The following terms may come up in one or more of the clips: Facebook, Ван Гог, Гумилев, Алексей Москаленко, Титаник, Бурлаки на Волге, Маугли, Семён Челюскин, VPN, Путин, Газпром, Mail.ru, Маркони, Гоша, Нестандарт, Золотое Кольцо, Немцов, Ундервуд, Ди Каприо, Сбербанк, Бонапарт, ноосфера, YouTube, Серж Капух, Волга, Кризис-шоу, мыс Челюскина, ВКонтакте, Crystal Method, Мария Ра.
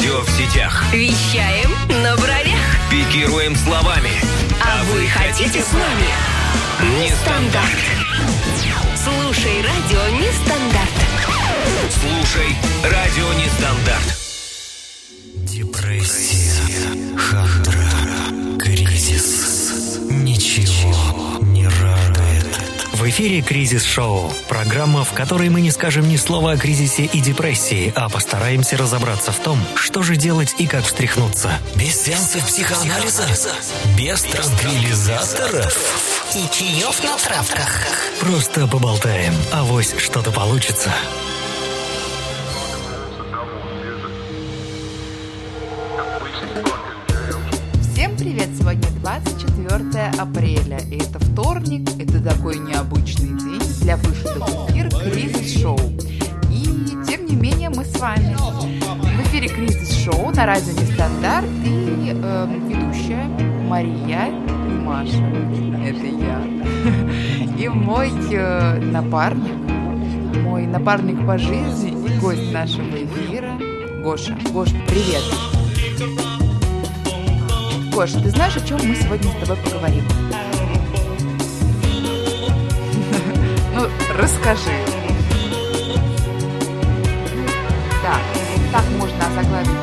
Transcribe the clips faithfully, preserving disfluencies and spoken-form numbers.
Радио в сетях. Вещаем на бровях. Пикируем словами. А, а вы хотите с нами? Нестандарт. Слушай радио Нестандарт. Слушай радио Нестандарт. Депрессия, хандра, кризис. Ничего не радует. В эфире «Кризис-шоу» – программа, в которой мы не скажем ни слова о кризисе и депрессии, а постараемся разобраться в том, что же делать и как встряхнуться. Без сеансов психоанализа, без транквилизаторов и чаев на травках. Просто поболтаем, авось что-то получится. Привет, сегодня двадцать четвёртое апреля, и это вторник, это такой необычный день для выхода в эфир «Кризис-шоу». И тем не менее мы с вами. В эфире «Кризис-шоу» на радио «Нестандарт» и э, ведущая Мария и Маша, это я, и мой э, напарник, мой напарник по жизни и гость нашего эфира Гоша. Гош, привет! Гош, ты знаешь, о чем мы сегодня с тобой поговорим? Ну, расскажи. Да, так можно озаглавить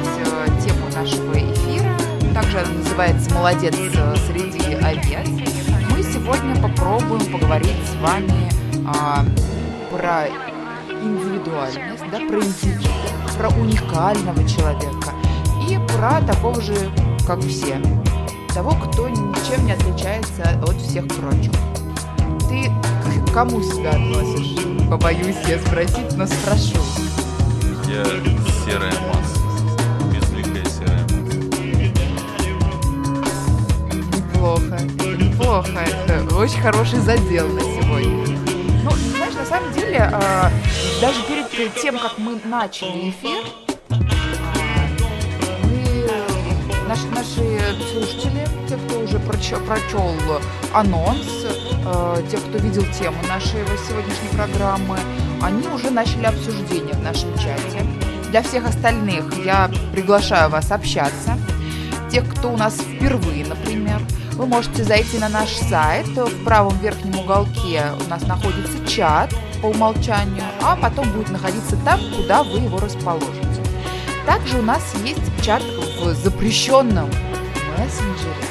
тему нашего эфира. Также она называется «Молодец среди овец». Мы сегодня попробуем поговорить с вами а, про индивидуальность, да, про индивид, про уникального человека и про такого же, как все, того, кто ничем не отличается от всех прочих. Ты к кому себя относишь? Побоюсь я спросить, но спрошу. Я серая масса. Безликая серая масса. Неплохо. Неплохо. Это очень хороший задел на сегодня. Ну, знаешь, на самом деле, даже перед тем, как мы начали эфир, Наши, наши слушатели, те, кто уже прочел, прочел анонс, э, те, кто видел тему нашей сегодняшней программы, они уже начали обсуждение в нашем чате. Для всех остальных я приглашаю вас общаться. Тех, кто у нас впервые, например, вы можете зайти на наш сайт. В правом верхнем уголке у нас находится чат по умолчанию, а потом будет находиться там, куда вы его расположите. Также у нас есть чат в запрещенном мессенджере.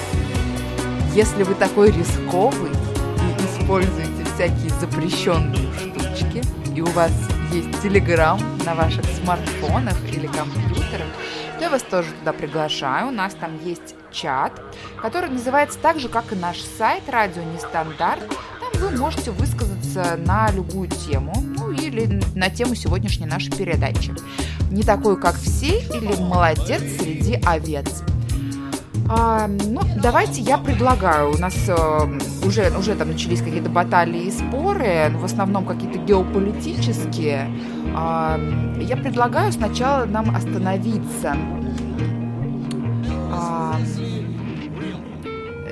Если вы такой рисковый и используете всякие запрещенные штучки, и у вас есть Telegram на ваших смартфонах или компьютерах, то я вас тоже туда приглашаю. У нас там есть чат, который называется так же, как и наш сайт «Радио Нестандарт». Там вы можете высказаться на любую тему, ну или на тему сегодняшней нашей передачи. Не такой, как все, или молодец среди овец. А, ну, давайте я предлагаю. У нас э, уже, уже там начались какие-то баталии и споры, в основном какие-то геополитические. А, я предлагаю сначала нам остановиться. А,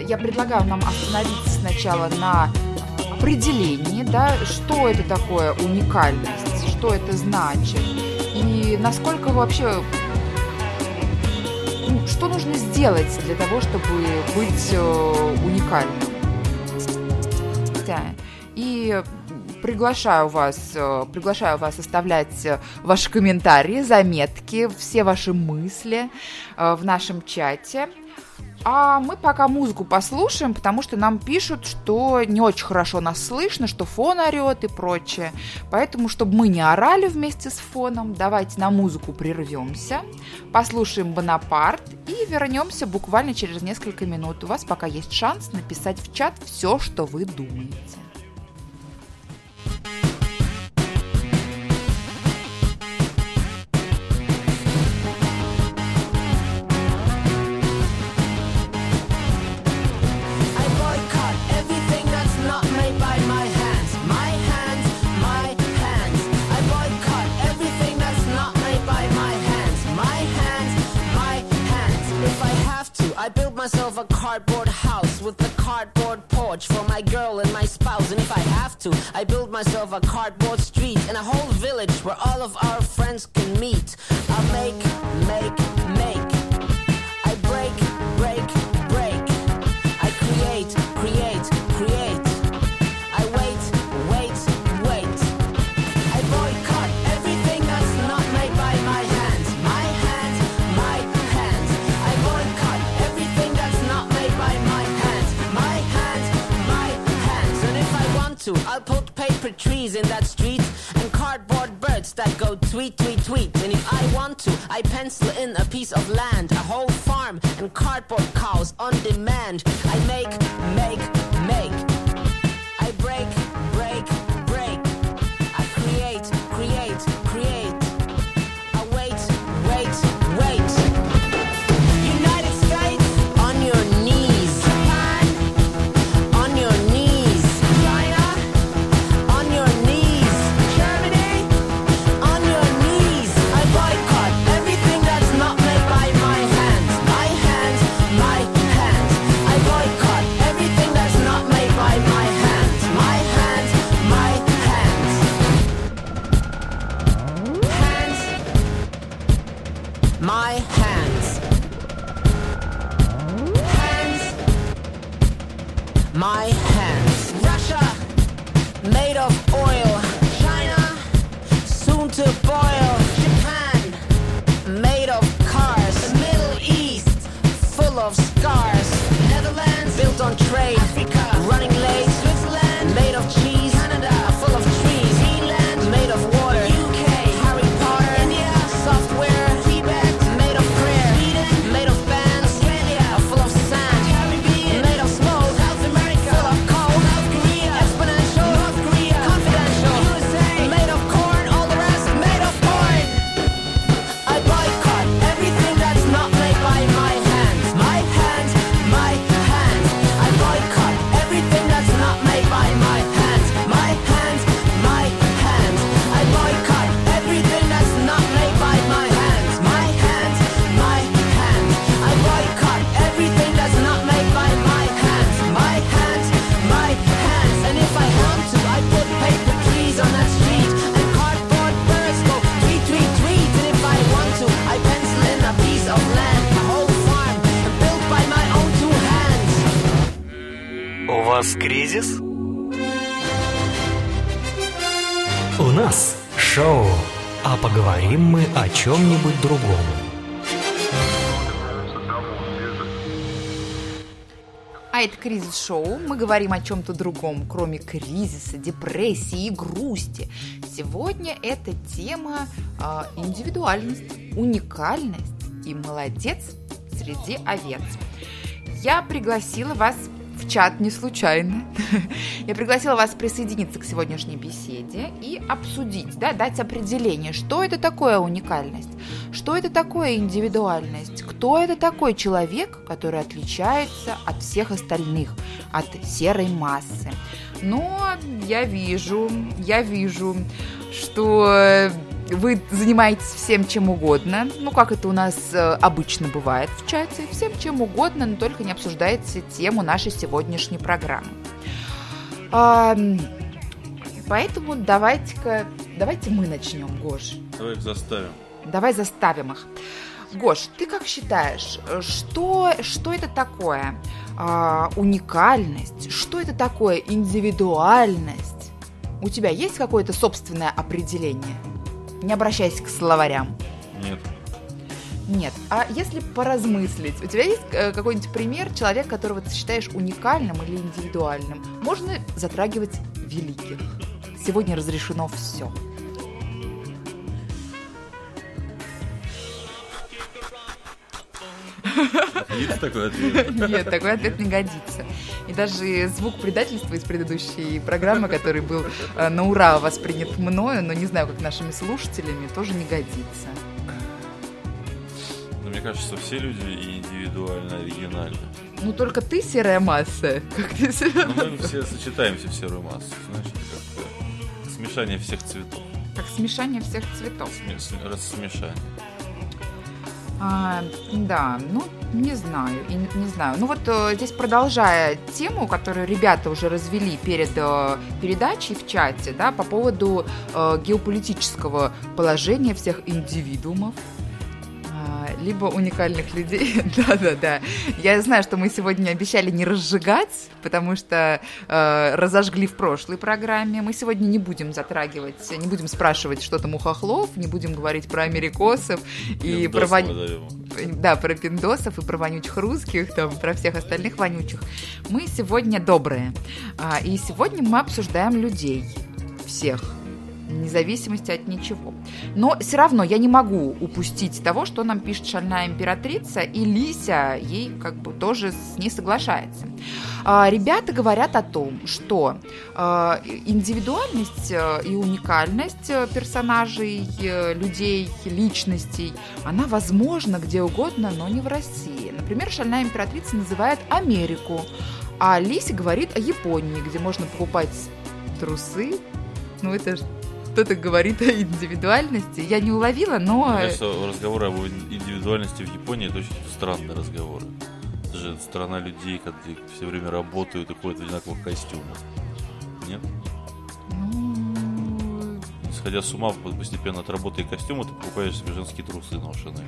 я предлагаю нам остановиться сначала на определении, да, что это такое уникальность, что это значит. И насколько вообще, ну, что нужно сделать для того, чтобы быть э, уникальным? Да. И приглашаю вас, э, приглашаю вас оставлять ваши комментарии, заметки, все ваши мысли э, в нашем чате. А мы пока музыку послушаем, потому что нам пишут, что не очень хорошо нас слышно, что фон орет и прочее. Поэтому, чтобы мы не орали вместе с фоном, давайте на музыку прервемся, послушаем Бонапарт и вернемся буквально через несколько минут. У вас пока есть шанс написать в чат все, что вы думаете. I built myself a cardboard house with a cardboard porch for my girl and my spouse. And if I have to, I build myself a cardboard street and a whole village where all of our friends can meet. I'll make, make, make. to. I'll put paper trees in that street and cardboard birds that go tweet, tweet, tweet. And if I want to, I pencil in a piece of land, a whole farm, and cardboard cows on demand. I make, make, make. I break, break, break. I create, create, create. I wait, wait, wait. United States, on your knees. Japan, on your knees. China, on your knees. Germany, on your knees. I boycott everything that's not made by my hands. My hands, my hands. I boycott everything that's not made by my hands. My hands, my hands. Hands, my hands. Hands, my hands. Russia, made of oil. China, soon to boil. Japan, made of cars. The Middle East, full of scars. Netherlands, built on trade. Africa, running late. Switzerland, made of cheese. Canada, full of trees. Zealand, made of water. U K, Harry Potter. India, software. Tibet, made of prayer. Sweden, made of bands. Australia, full of sand. Caribbean, made of smoke. South America, full of coal. South Korea, exponential. North Korea, confidential. U S A, made of corn. All the rest, made of porn. I boycott everything that's not made by my hands. My hands, my hands. I boycott everything that's not made by my hands. My hands, my hands. I boycott everything that's not made by my hands. My hands, my hands. I boycott everything that's not made by my hands. My hands, my hands. And if I want to, I put paper trees on that street and cardboard birds go tweet, tweet, tweet. And if I want to, I pencil in a piece of land, a whole farm, built by my own two hands. У вас кризис? У нас шоу. А поговорим мы о чем-нибудь другом. А это кризис-шоу. Мы говорим о чем-то другом, кроме кризиса, депрессии и грусти. Сегодня это тема э, индивидуальность, уникальность и молодец среди овец. Я пригласила вас в чат не случайно. Я пригласила вас присоединиться к сегодняшней беседе и обсудить, да, дать определение, что это такое уникальность, что это такое индивидуальность, кто это такой человек, который отличается от всех остальных, от серой массы. Но я вижу, я вижу, что вы занимаетесь всем чем угодно, ну как это у нас обычно бывает в чате, всем чем угодно, но только не обсуждаете тему нашей сегодняшней программы. А, поэтому давайте-ка, давайте мы начнем, Гош. Давай их заставим. Давай заставим их. Гош, ты как считаешь, что, что это такое а, уникальность, что это такое индивидуальность? У тебя есть какое-то собственное определение? Не обращайся к словарям. Нет. Нет. А если поразмыслить, у тебя есть какой-нибудь пример человека, которого ты считаешь уникальным или индивидуальным? Можно затрагивать великих. Сегодня разрешено все. Нет, такой ответ. Нет, такой ответ не годится. И даже звук предательства из предыдущей программы, который был на ура воспринят мною, но не знаю, как нашими слушателями, тоже не годится. Но мне кажется, все люди индивидуально оригинальны. Ну только ты серая масса. Как ты серая масса? Мы все сочетаемся в серую массу. Значит, как смешание всех цветов. Как смешание всех цветов. Рассмешание. А, да, ну, не знаю, и не, не знаю. Ну вот э, здесь, продолжая тему, которую ребята уже развели перед э, передачей в чате, да, по поводу э, геополитического положения всех индивидуумов, э, либо уникальных людей. Да-да-да. Я знаю, что мы сегодня обещали не разжигать, потому что э, разожгли в прошлой программе. Мы сегодня не будем затрагивать, не будем спрашивать, что там у хохлов, не будем говорить про америкосов и, и про... Ван... да, про пиндосов и про вонючих русских, там, про всех остальных вонючих. Мы сегодня добрые. И сегодня мы обсуждаем людей. Всех. Вне зависимости от ничего. Но все равно я не могу упустить того, что нам пишет шальная императрица, и Лися ей как бы тоже с ней соглашается. Ребята говорят о том, что индивидуальность и уникальность персонажей, людей, личностей, она возможна где угодно, но не в России. Например, шальная императрица называет Америку, а Лися говорит о Японии, где можно покупать трусы. Ну это же кто-то говорит о индивидуальности. Я не уловила, но... Мне кажется, разговоры об индивидуальности в Японии — это очень странные разговоры. Это же страна людей, которые все время работают и ходят в одинаковых костюмах. Нет? Ну... Сходя с ума постепенно от работы и костюма, ты покупаешь себе женские трусы ношеные.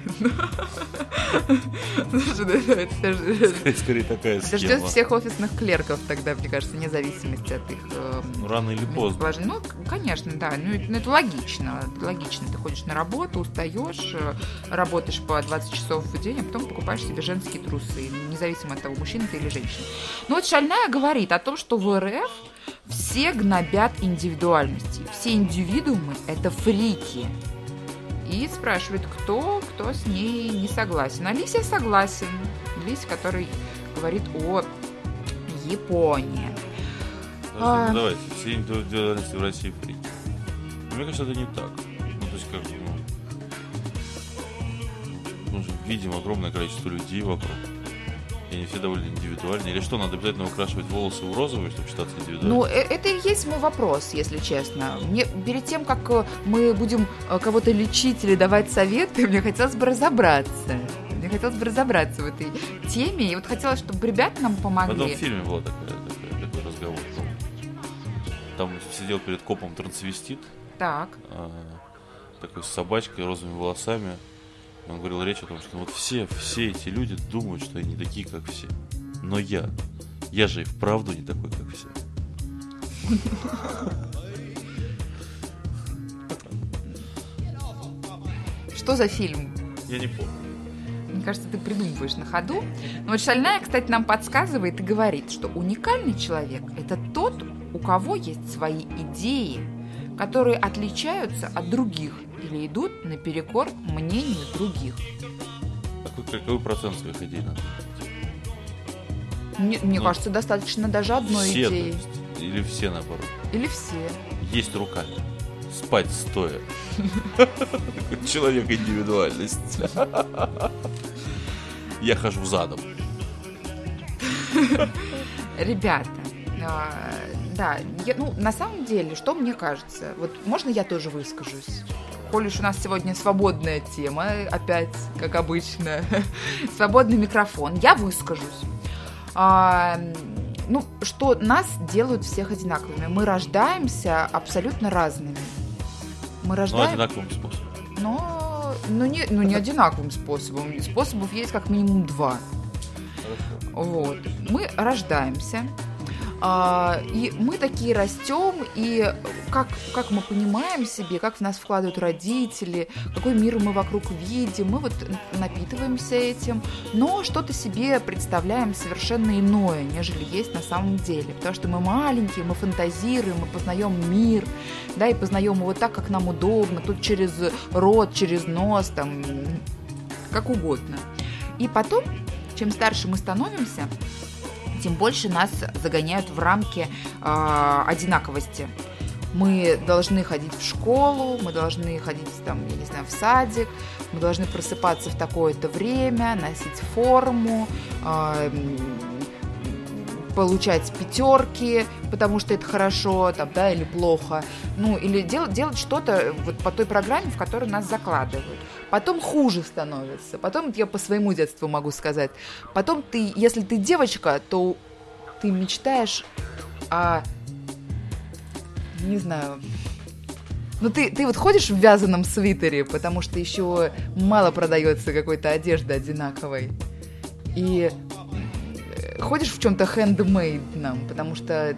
Скорее такая схема. Это ждет всех офисных клерков тогда, мне кажется, вне зависимости от их... Ну, рано или поздно. Ну, конечно, да. Ну, это логично. Логично. Ты ходишь на работу, устаешь, работаешь по двадцать часов в день, а потом покупаешь себе женские трусы, независимо от того, мужчина ты или женщина. Ну, вот шальная говорит о том, что в РФ все гнобят индивидуальности. Все индивидуумы – это фрики. И спрашивает, кто, кто с ней не согласен. А Лися согласен. Лися, который говорит о Японии. А... Давайте, все индивидуальности в России фрики. Мне кажется, это не так. Ну, то есть, как бы, ну, мы же видим огромное количество людей вокруг. И они все довольно индивидуальны. Или что, надо обязательно украшивать волосы в розовый, чтобы считаться индивидуальным? Ну, это и есть мой вопрос, если честно. Мне, перед тем, как мы будем кого-то лечить или давать советы, мне хотелось бы разобраться. Мне хотелось бы разобраться в этой теме. И вот хотелось, чтобы ребята нам помогли. Потом в фильме был такой, такой, такой разговор. Там сидел перед копом трансвестит. Так. Такой с собачкой, розовыми волосами. Он говорил речь о том, что вот все, все эти люди думают, что они такие, как все. Но я, я же и вправду не такой, как все. Что за фильм? Я не помню. Мне кажется, ты придумываешь на ходу. Но вот шальная, кстати, нам подсказывает и говорит, что уникальный человек – это тот, у кого есть свои идеи, которые отличаются от других или идут наперекор мнению других. Какой, какой процент своих идей надо? Мне, мне ну, кажется, достаточно даже одной все, идеи. То есть, или все, наоборот. Или все. Есть руками. Спать стоя. Человек индивидуальность. Я хожу задом. Ребята, да, я, ну, на самом деле, что мне кажется, вот можно я тоже выскажусь? Коль уж у нас сегодня свободная тема, опять, как обычно, свободный микрофон, я выскажусь. А, ну, что нас делают всех одинаковыми. Мы рождаемся абсолютно разными. Мы рождаем... Но одинаковым способом. Но, ну, не, ну, не одинаковым способом. Способов есть как минимум два. Вот. Мы рождаемся... И мы такие растем, и как, как мы понимаем себе, как в нас вкладывают родители, какой мир мы вокруг видим, мы вот напитываемся этим, но что-то себе представляем совершенно иное, нежели есть на самом деле, потому что мы маленькие, мы фантазируем, мы познаем мир, да, и познаем его так, как нам удобно, тут через рот, через нос, там, как угодно. И потом, чем старше мы становимся, тем больше нас загоняют в рамки э, одинаковости. Мы должны ходить в школу, мы должны ходить, там, я не знаю, в садик, мы должны просыпаться в такое-то время, носить форму, э, получать пятерки, потому что это хорошо, там, да, или плохо. Ну, или дел, делать что-то вот по той программе, в которую нас закладывают. Потом хуже становится. Потом, я по своему детству могу сказать, потом ты, если ты девочка, то ты мечтаешь о... Не знаю... Ну, ты, ты вот ходишь в вязаном свитере, потому что еще мало продается какой-то одежды одинаковой. И... Ходишь в чем-то хендмейдном, потому что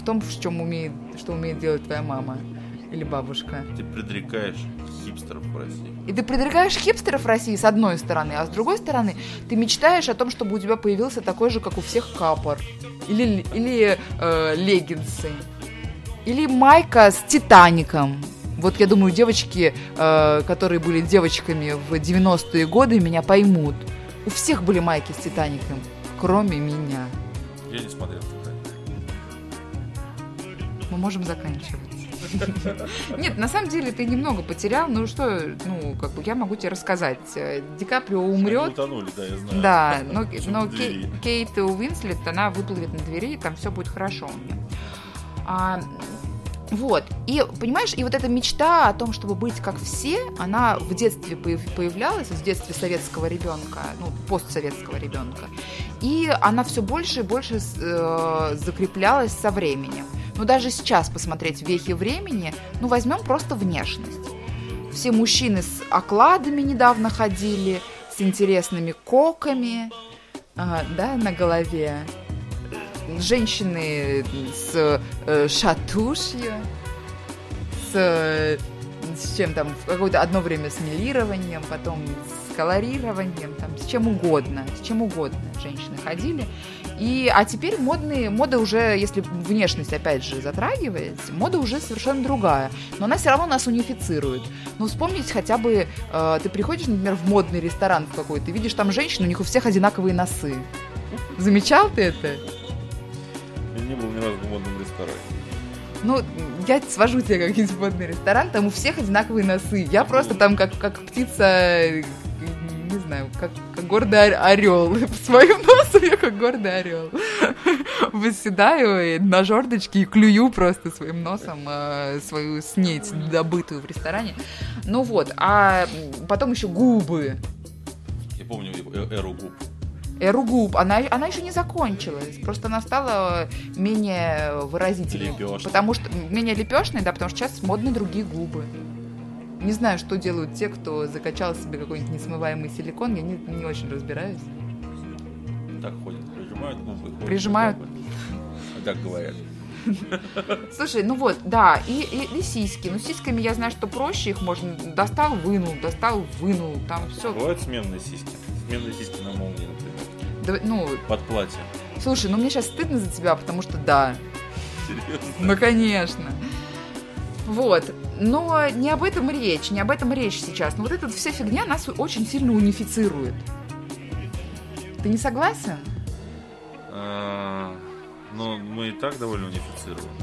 в том, в чем умеет, что умеет делать твоя мама или бабушка. Ты предрекаешь хипстеров в России. И ты предрекаешь хипстеров в России с одной стороны, а с другой стороны ты мечтаешь о том, чтобы у тебя появился такой же, как у всех, капор. Или, или э, леггинсы. Или майка с Титаником. Вот я думаю, девочки, э, которые были девочками в девяностые годы, меня поймут. У всех были майки с Титаником, кроме меня. Я не смотрел Титаник. Мы можем заканчивать. Нет, на самом деле ты немного потерял. Ну что, ну как бы я могу тебе рассказать. Ди Каприо умрет. Утонули, да, я знаю. Да, но, но Кей, Кейт Уинслет, она выплывет на двери, и там все будет хорошо у меня. А, вот. И понимаешь, и вот эта мечта о том, чтобы быть как все, она в детстве появлялась, в детстве советского ребенка, ну постсоветского ребенка, и она все больше и больше э, закреплялась со временем. Но даже сейчас посмотреть вехи времени, ну, возьмем просто внешность. Все мужчины с окладами недавно ходили, с интересными коками, э, да, на голове. Женщины с э, шатушью, с, э, с чем там, какое-то одно время с милированием, потом с колорированием, там, с чем угодно, с чем угодно женщины ходили. И, а теперь модные, мода уже, если внешность опять же затрагивает, мода уже совершенно другая. Но она все равно нас унифицирует. Но вспомнить хотя бы, э, ты приходишь, например, в модный ресторан какой-то, видишь там женщин, у них у всех одинаковые носы. Замечал ты это? Я не был ни разу в модном ресторане. Ну, я свожу тебя в какой-нибудь модный ресторан, там у всех одинаковые носы. Я просто там как, как птица... Не знаю, как, как гордый орел. По своим носу я как гордый орел. Выседаю на жердочке и клюю просто своим носом э, свою снеть, добытую в ресторане. Ну вот, а потом еще губы. Я помню эру губ. Эру губ. Она, она еще не закончилась. Просто она стала менее выразительной. Лепешной. Потому что, менее лепешной, да, потому что сейчас модны другие губы. Не знаю, что делают те, кто закачал себе какой-нибудь несмываемый силикон. Я не, не очень разбираюсь. Так ходят, прижимают губы. Прижимают. А так говорят. Слушай, ну вот, да, и, и, и сиськи. Ну, с сиськами я знаю, что проще. Их можно достал, вынул, достал, вынул. Там все. Бывают сменные сиськи. Сменные сиськи на молнии, например. Да, ну... Под платье. Слушай, ну мне сейчас стыдно за тебя, потому что да. Серьезно? Ну, конечно. Вот. Но не об этом речь, не об этом речь сейчас. Но вот эта вся фигня нас очень сильно унифицирует. Ты не согласен? А, ну, мы и так довольно унифицированы.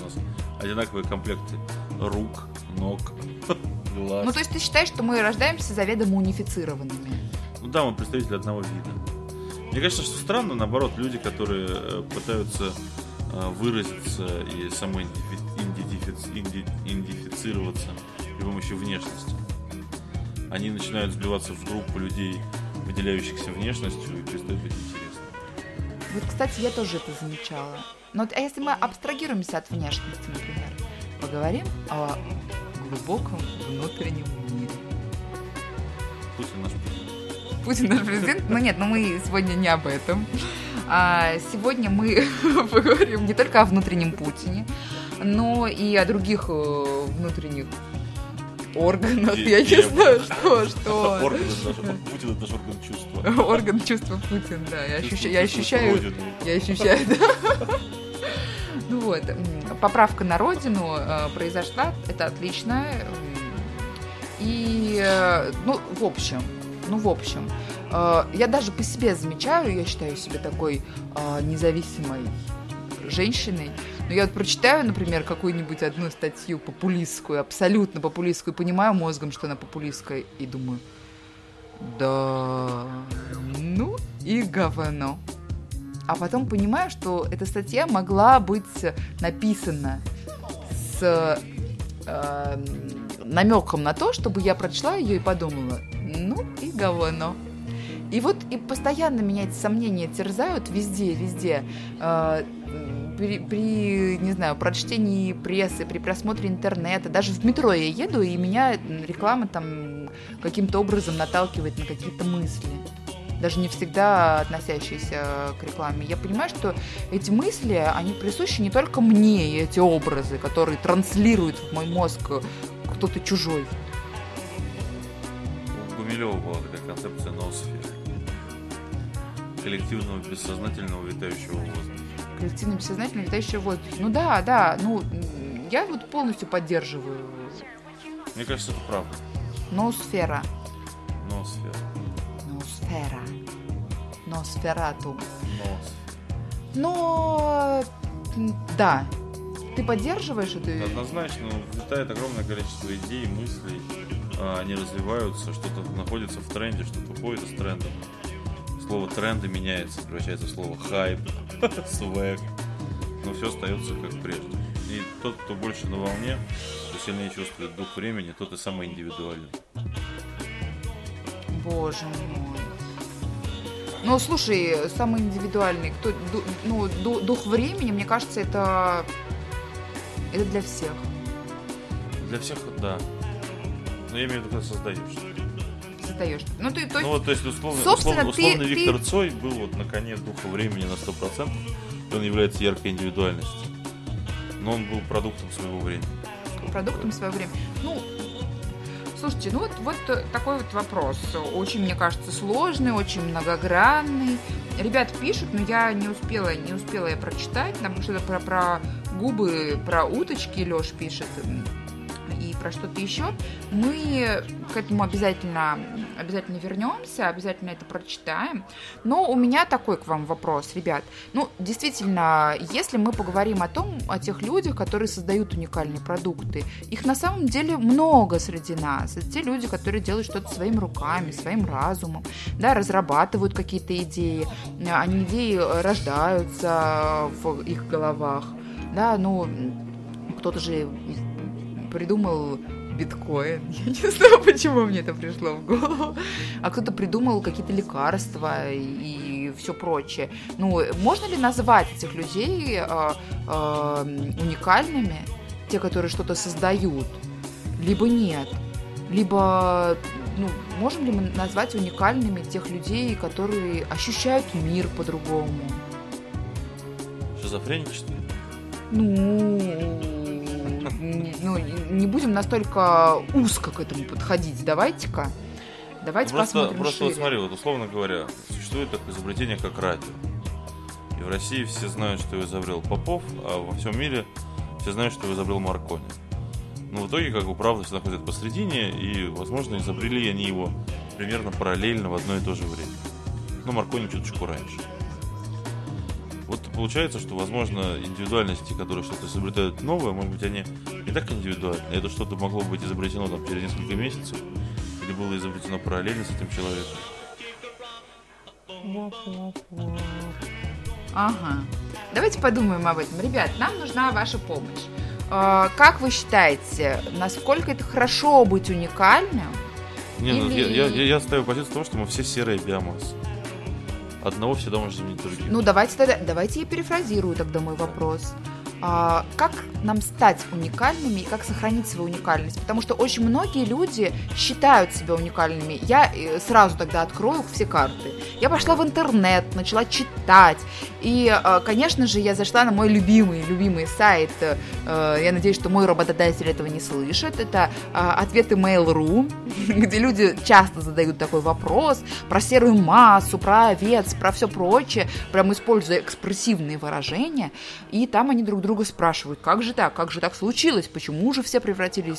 У нас одинаковые комплекты рук, ног, глаз. Ну, то есть ты считаешь, что мы рождаемся заведомо унифицированными? Ну да, мы представители одного вида. Мне кажется, что странно, наоборот, люди, которые пытаются выразиться и самоидентифицироваться при помощи внешности. Они начинают сбиваться в группу людей, выделяющихся внешностью, и перестает быть интересно. Вот, кстати, я тоже это замечала. Но вот, а если мы абстрагируемся от внешности, например, поговорим о глубоком внутреннем мире. Путин наш президент. Путин наш президент? Ну нет, но мы сегодня не об этом. Сегодня мы поговорим не только о внутреннем Путине, но и о других внутренних органах. Е- Я не знаю, что. что. Орган Путин – это же орган чувства. Орган чувства Путин, да. Я, чувство, ощущ... Я ощущаю... Родину. Я ощущаю, да. Ну вот, поправка на родину произошла, это отлично. И, ну, в общем, ну, в общем... Я даже по себе замечаю, я считаю себя такой а, независимой женщиной. Но я вот прочитаю, например, какую-нибудь одну статью популистскую, абсолютно популистскую, понимаю мозгом, что она популистская, и думаю, да, ну и говно. А потом понимаю, что эта статья могла быть написана с а, намеком на то, чтобы я прочла ее и подумала, ну и говно. И вот и постоянно меня эти сомнения терзают везде, везде. Э, при, при, не знаю, прочтении прессы, при просмотре интернета. Даже в метро я еду, и меня реклама там каким-то образом наталкивает на какие-то мысли. Даже не всегда относящиеся к рекламе. Я понимаю, что эти мысли, они присущи не только мне, и эти образы, которые транслируют в мой мозг кто-то чужой. Гумилева была такая концепция ноосферы. Коллективного бессознательного витающего воздуха. Коллективного бессознательного витающего воздуха. Ну да, да, ну я вот полностью поддерживаю. Мне кажется, это правда. Ноосфера. Ноосфера. Ноосфера. Ноосфератум. Ноосфера. Но да, ты поддерживаешь это? Однозначно, летает огромное количество идей, мыслей, они развиваются, что-то находится в тренде, что-то уходит из тренда. Слово тренды меняется, превращается в слово хайп, свэг, но все остается как прежде. И тот, кто больше на волне, кто сильнее чувствует дух времени, тот и самый индивидуальный. Боже мой. Ну, слушай, самый индивидуальный, кто, ну, дух времени, мне кажется, это, это для всех. Для всех, да. Но я имею в виду, когда создаешь. Создаешь. Ну, ты, то есть, ну, вот, то есть условно, собственно, условно, условно ты, Виктор ты... Цой был вот на коне духа времени на сто процентов, и он является яркой индивидуальностью. Но он был продуктом своего времени. Продуктом своего времени. Ну... Слушайте, ну вот, вот такой вот вопрос, очень, мне кажется, сложный, очень многогранный. Ребята пишут, но я не успела, не успела я прочитать, там что-то про, про губы, про уточки Лёш пишет и про что-то еще. Мы к этому обязательно, обязательно вернемся, обязательно это прочитаем. Но у меня такой к вам вопрос, ребят. Ну, действительно, если мы поговорим о том, о тех людях, которые создают уникальные продукты, их на самом деле много среди нас. Это те люди, которые делают что-то своими руками, своим разумом, да, разрабатывают какие-то идеи, они идеи рождаются в их головах, да, ну, кто-то же... придумал биткоин. Я не знаю, почему мне это пришло в голову. А кто-то придумал какие-то лекарства и, и все прочее. Ну, можно ли назвать этих людей э, э, уникальными? Те, которые что-то создают? Либо нет? Либо, ну, можем ли мы назвать уникальными тех людей, которые ощущают мир по-другому? Шизофреничные? Ну... Ну, не будем настолько узко к этому подходить. Давайте-ка. Давайте просто, посмотрим. Просто шире. Вот смотри, вот условно говоря, существует такое изобретение, как радио. И в России все знают, что его изобрел Попов, а во всем мире все знают, что его изобрел Маркони. Но в итоге, как бы, правда всегда ходит посредине, и, возможно, изобрели они его примерно параллельно в одно и то же время. Но Маркони чуточку раньше. Вот получается, что, возможно, индивидуальности, которые что-то изобретают новое, может быть, они не так индивидуальны. Это что-то могло быть изобретено там, через несколько месяцев, или было изобретено параллельно с этим человеком. Ага. Давайте подумаем об этом. Ребят, нам нужна ваша помощь. Как вы считаете, насколько это хорошо быть уникальным? Не, или... ну, я, я, я ставлю позицию в том, что мы все серые биомассы. Одного всегда можно заменить другим. Ну, давайте тогда, давайте я перефразирую тогда мой вопрос. А, как нам стать уникальными и как сохранить свою уникальность? Потому что очень многие люди считают себя уникальными. Я сразу тогда открою все карты. Я пошла в интернет, начала читать. И, конечно же, я зашла на мой любимый, любимый сайт. Я надеюсь, что мой работодатель этого не слышит. Это ответы Mail.ru, где люди часто задают такой вопрос про серую массу, про овец, про все прочее, прям используя экспрессивные выражения. И там они друг друга спрашивают, как же так, как же так случилось, почему же все превратились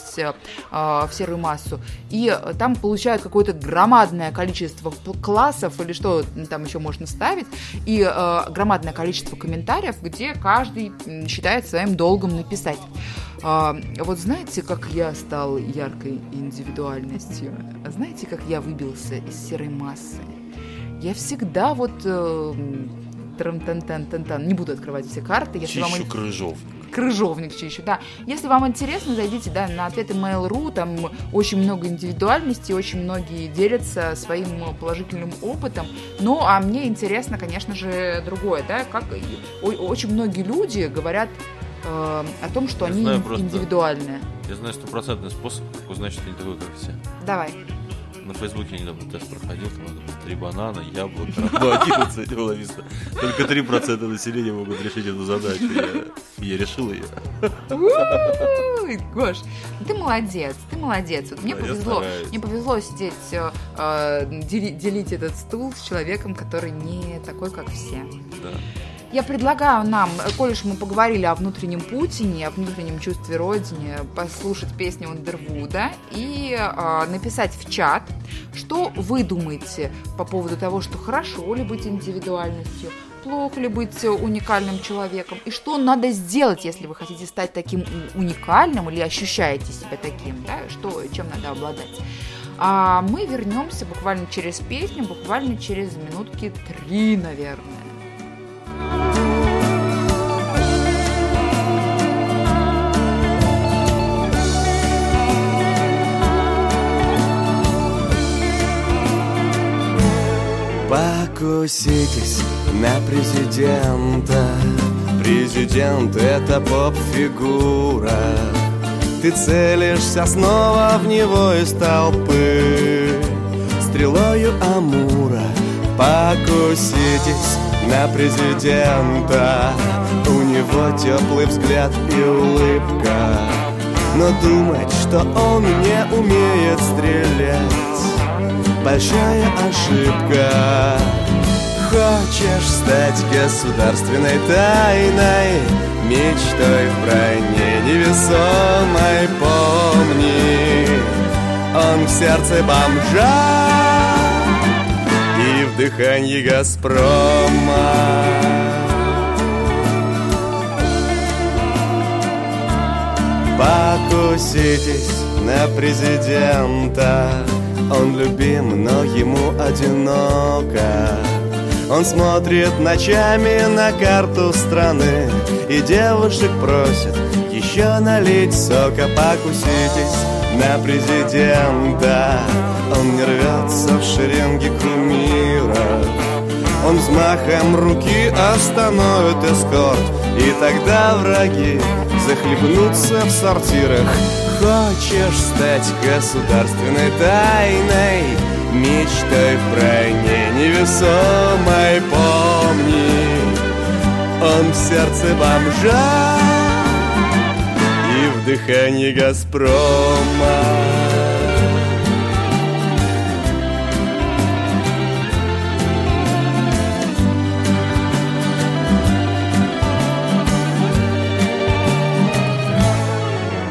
в серую массу. И там получают какое-то громадное количество классов или что там еще можно ставить. И громадное громадное количество комментариев, где каждый считает своим долгом написать. А, вот знаете, как я стал яркой индивидуальностью? Знаете, как я выбился из серой массы? Я всегда вот... Э, трам-тан-тан-тан-тан. Не буду открывать все карты. Если чищу вам... крыжовник. Крыжовник чищу, да. Если вам интересно, зайдите, да, на ответы Mail.ru. Там очень много индивидуальности, очень многие делятся своим положительным опытом. Ну, а мне интересно, конечно же, другое, да, как очень многие люди говорят э, о том, что я они знаю, просто... индивидуальные. Я знаю стопроцентный способ, как узнать, что ты не такой, как все. Давай. На Фейсбуке недавно тест проходил, там надо было три банана, яблоко, одиннадцать ловиста. Только три процента населения могут решить эту задачу. Я, я решил ее. говорит: Гош, ты молодец, ты молодец. Вот мне да, повезло, мне повезло сидеть, э, делить, делить этот стул с человеком, который не такой, как все. Да. Я предлагаю нам, коль уж мы поговорили о внутреннем Путине, о внутреннем чувстве Родины, послушать песню Ундервуда и э, написать в чат, что вы думаете по поводу того, что хорошо ли быть индивидуальностью, плохо ли быть уникальным человеком, и что надо сделать, если вы хотите стать таким уникальным или ощущаете себя таким, да, что, чем надо обладать. А мы вернемся буквально через песню, буквально через минутки три, наверное. Покуситесь на президента. Президент — это поп-фигура. Ты целишься снова в него из толпы стрелою Амура. Покуситесь на президента. У него теплый взгляд и улыбка. Но думать, что он не умеет стрелять, большая ошибка. Хочешь стать государственной тайной, мечтой в броне невесомой, помни, он в сердце бомжа и в дыхании Газпрома. Покуситесь на президента. Он любим, но ему одиноко. Он смотрит ночами на карту страны и девушек просит еще налить сока. Покуситесь на президента. Он не рвется в шеренги кумира. Он взмахом руки остановит эскорт, и тогда враги захлебнуться в сортирах. Хочешь стать государственной тайной, мечтой в броне невесомой, помни, он в сердце бомжа и в дыхании Газпрома.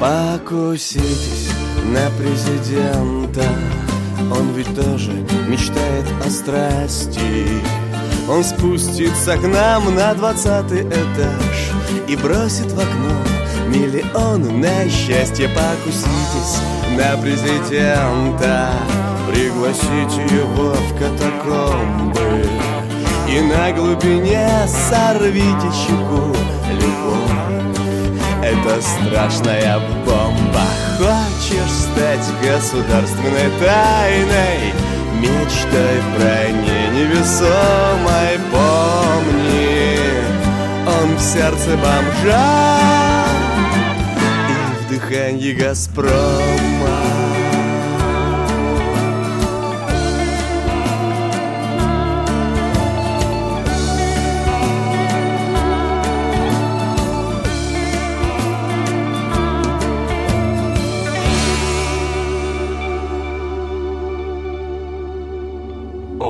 Покуситесь на президента. Он ведь тоже мечтает о страсти. Он спустится к нам на двадцатый этаж и бросит в окно миллион на счастье. Покуситесь на президента. Пригласите его в катакомбы и на глубине сорвите щеку. Любовь — это страшная бомба. Хочешь стать государственной тайной, мечтой в броне невесомой, помни, он в сердце бомжа и в дыхании Газпрома.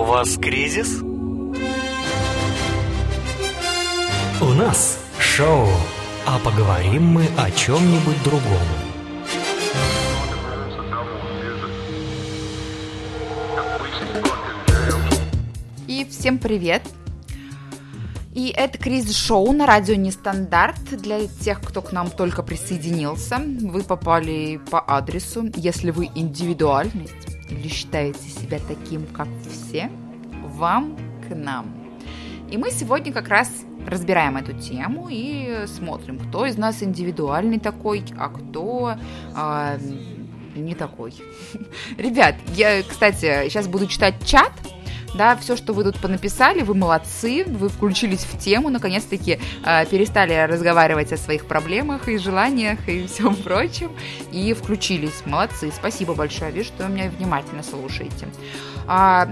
У нас кризис? У нас шоу, а поговорим мы о чем-нибудь другом. И всем привет! И это кризис-шоу на радио Нестандарт. Для тех, кто к нам только присоединился, вы попали по адресу. Если вы индивидуальность или считаете себя таким, как все, вам к нам. И мы сегодня как раз разбираем эту тему и смотрим, кто из нас индивидуальный такой, а кто э, не такой. Ребят, я, кстати, сейчас буду читать чат. Да, все, что вы тут понаписали, вы молодцы, вы включились в тему, наконец-таки э, перестали разговаривать о своих проблемах и желаниях и всем прочем, и включились, молодцы, спасибо большое, вижу, что вы меня внимательно слушаете. А,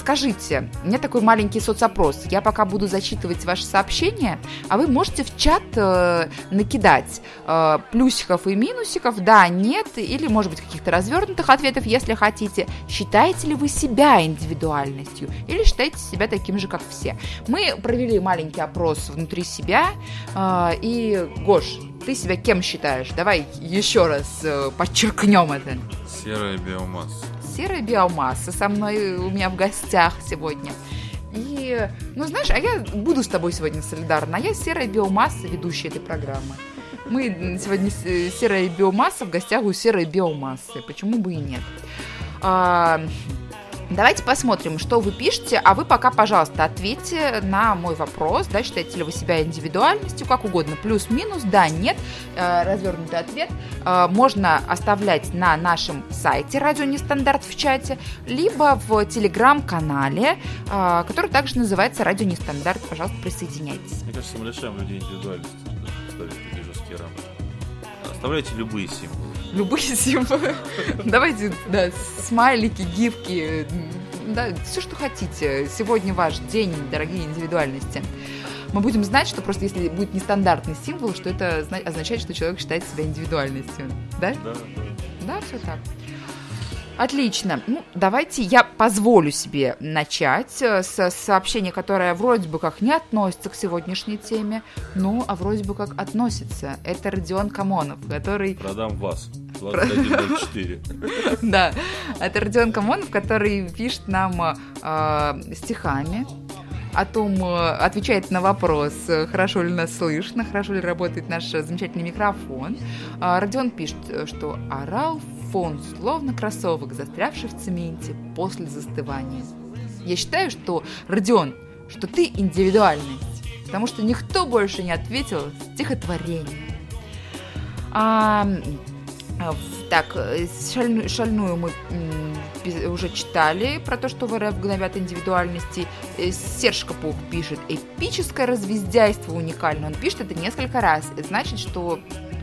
скажите, у меня такой маленький соцопрос, я пока буду зачитывать ваши сообщения, а вы можете в чат э, накидать э, плюсиков и минусиков, да, нет, или, может быть, каких-то развернутых ответов, если хотите. Считаете ли вы себя индивидуальностью или считаете себя таким же, как все? Мы провели маленький опрос внутри себя, э, и, Гош, ты себя кем считаешь? Давай еще раз э, подчеркнем это. Серая биомасса. Серая биомасса со мной у меня в гостях сегодня. И, ну знаешь, а я буду с тобой сегодня солидарна. Я серая биомасса, ведущая этой программы. Мы сегодня серая биомасса в гостях у серой биомассы. Почему бы и нет? А, давайте посмотрим, что вы пишете. А вы пока, пожалуйста, ответьте на мой вопрос. Да, считаете ли вы себя индивидуальностью, как угодно. Плюс-минус, да, нет. Развернутый ответ можно оставлять на нашем сайте «Радио Нестандарт» в чате, либо в телеграм-канале, который также называется «Радио Нестандарт». Пожалуйста, присоединяйтесь. Мне кажется, мы лишаем людей индивидуальности, ставить такие жесткие рамки. Оставляйте любые символы. Любые символы. Давайте, да, смайлики, гифки, да, все, что хотите. Сегодня ваш день, дорогие индивидуальности. Мы будем знать, что просто если будет нестандартный символ, что это означает, что человек считает себя индивидуальностью. Да? Да, да. Да, все так. Отлично. Ну, давайте я позволю себе начать с сообщения, которое вроде бы как не относится к сегодняшней теме, ну, а вроде бы как относится. Это Родион Камонов, который... Продам вас. двадцать один ноль четыре. Да. Это Родион Камонов, который пишет нам стихами о том, отвечает на вопрос, хорошо ли нас слышно, хорошо ли работает наш замечательный микрофон. Родион пишет, что орал фон, словно кроссовок, застрявший в цементе после застывания. Я считаю, что, Родион, что ты индивидуальность, потому что никто больше не ответил стихотворение. А, так, шальную, шальную мы м, уже читали про то, что в РФ гновят индивидуальности. Серж Капух пишет: эпическое развездяйство уникально. Он пишет это несколько раз. Это значит, что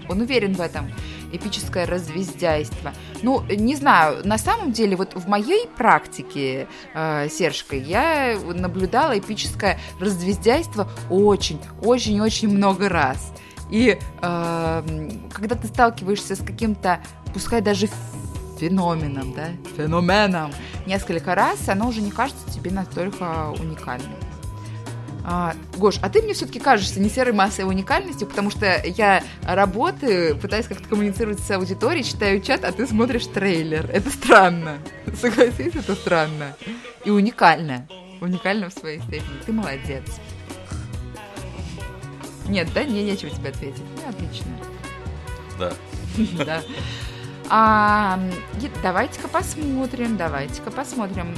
он уверен в этом. Эпическое развездяйство. Ну, не знаю, на самом деле, вот в моей практике, э, Сережка, я наблюдала эпическое развездяйство очень-очень-очень много раз. И э, когда ты сталкиваешься с каким-то, пускай даже феноменом, да, феноменом несколько раз, оно уже не кажется тебе настолько уникальным. А, Гош, а ты мне все-таки кажешься не серой массой, а уникальностью, потому что я работаю, пытаюсь как-то коммуницировать с аудиторией, читаю чат, а ты смотришь трейлер. Это странно. Согласись, это странно. И уникально. Уникально в своей степени. Ты молодец. Нет, да? Не, нечего тебе ответить. Ну, отлично. Да. Да. А, давайте-ка посмотрим, давайте-ка посмотрим...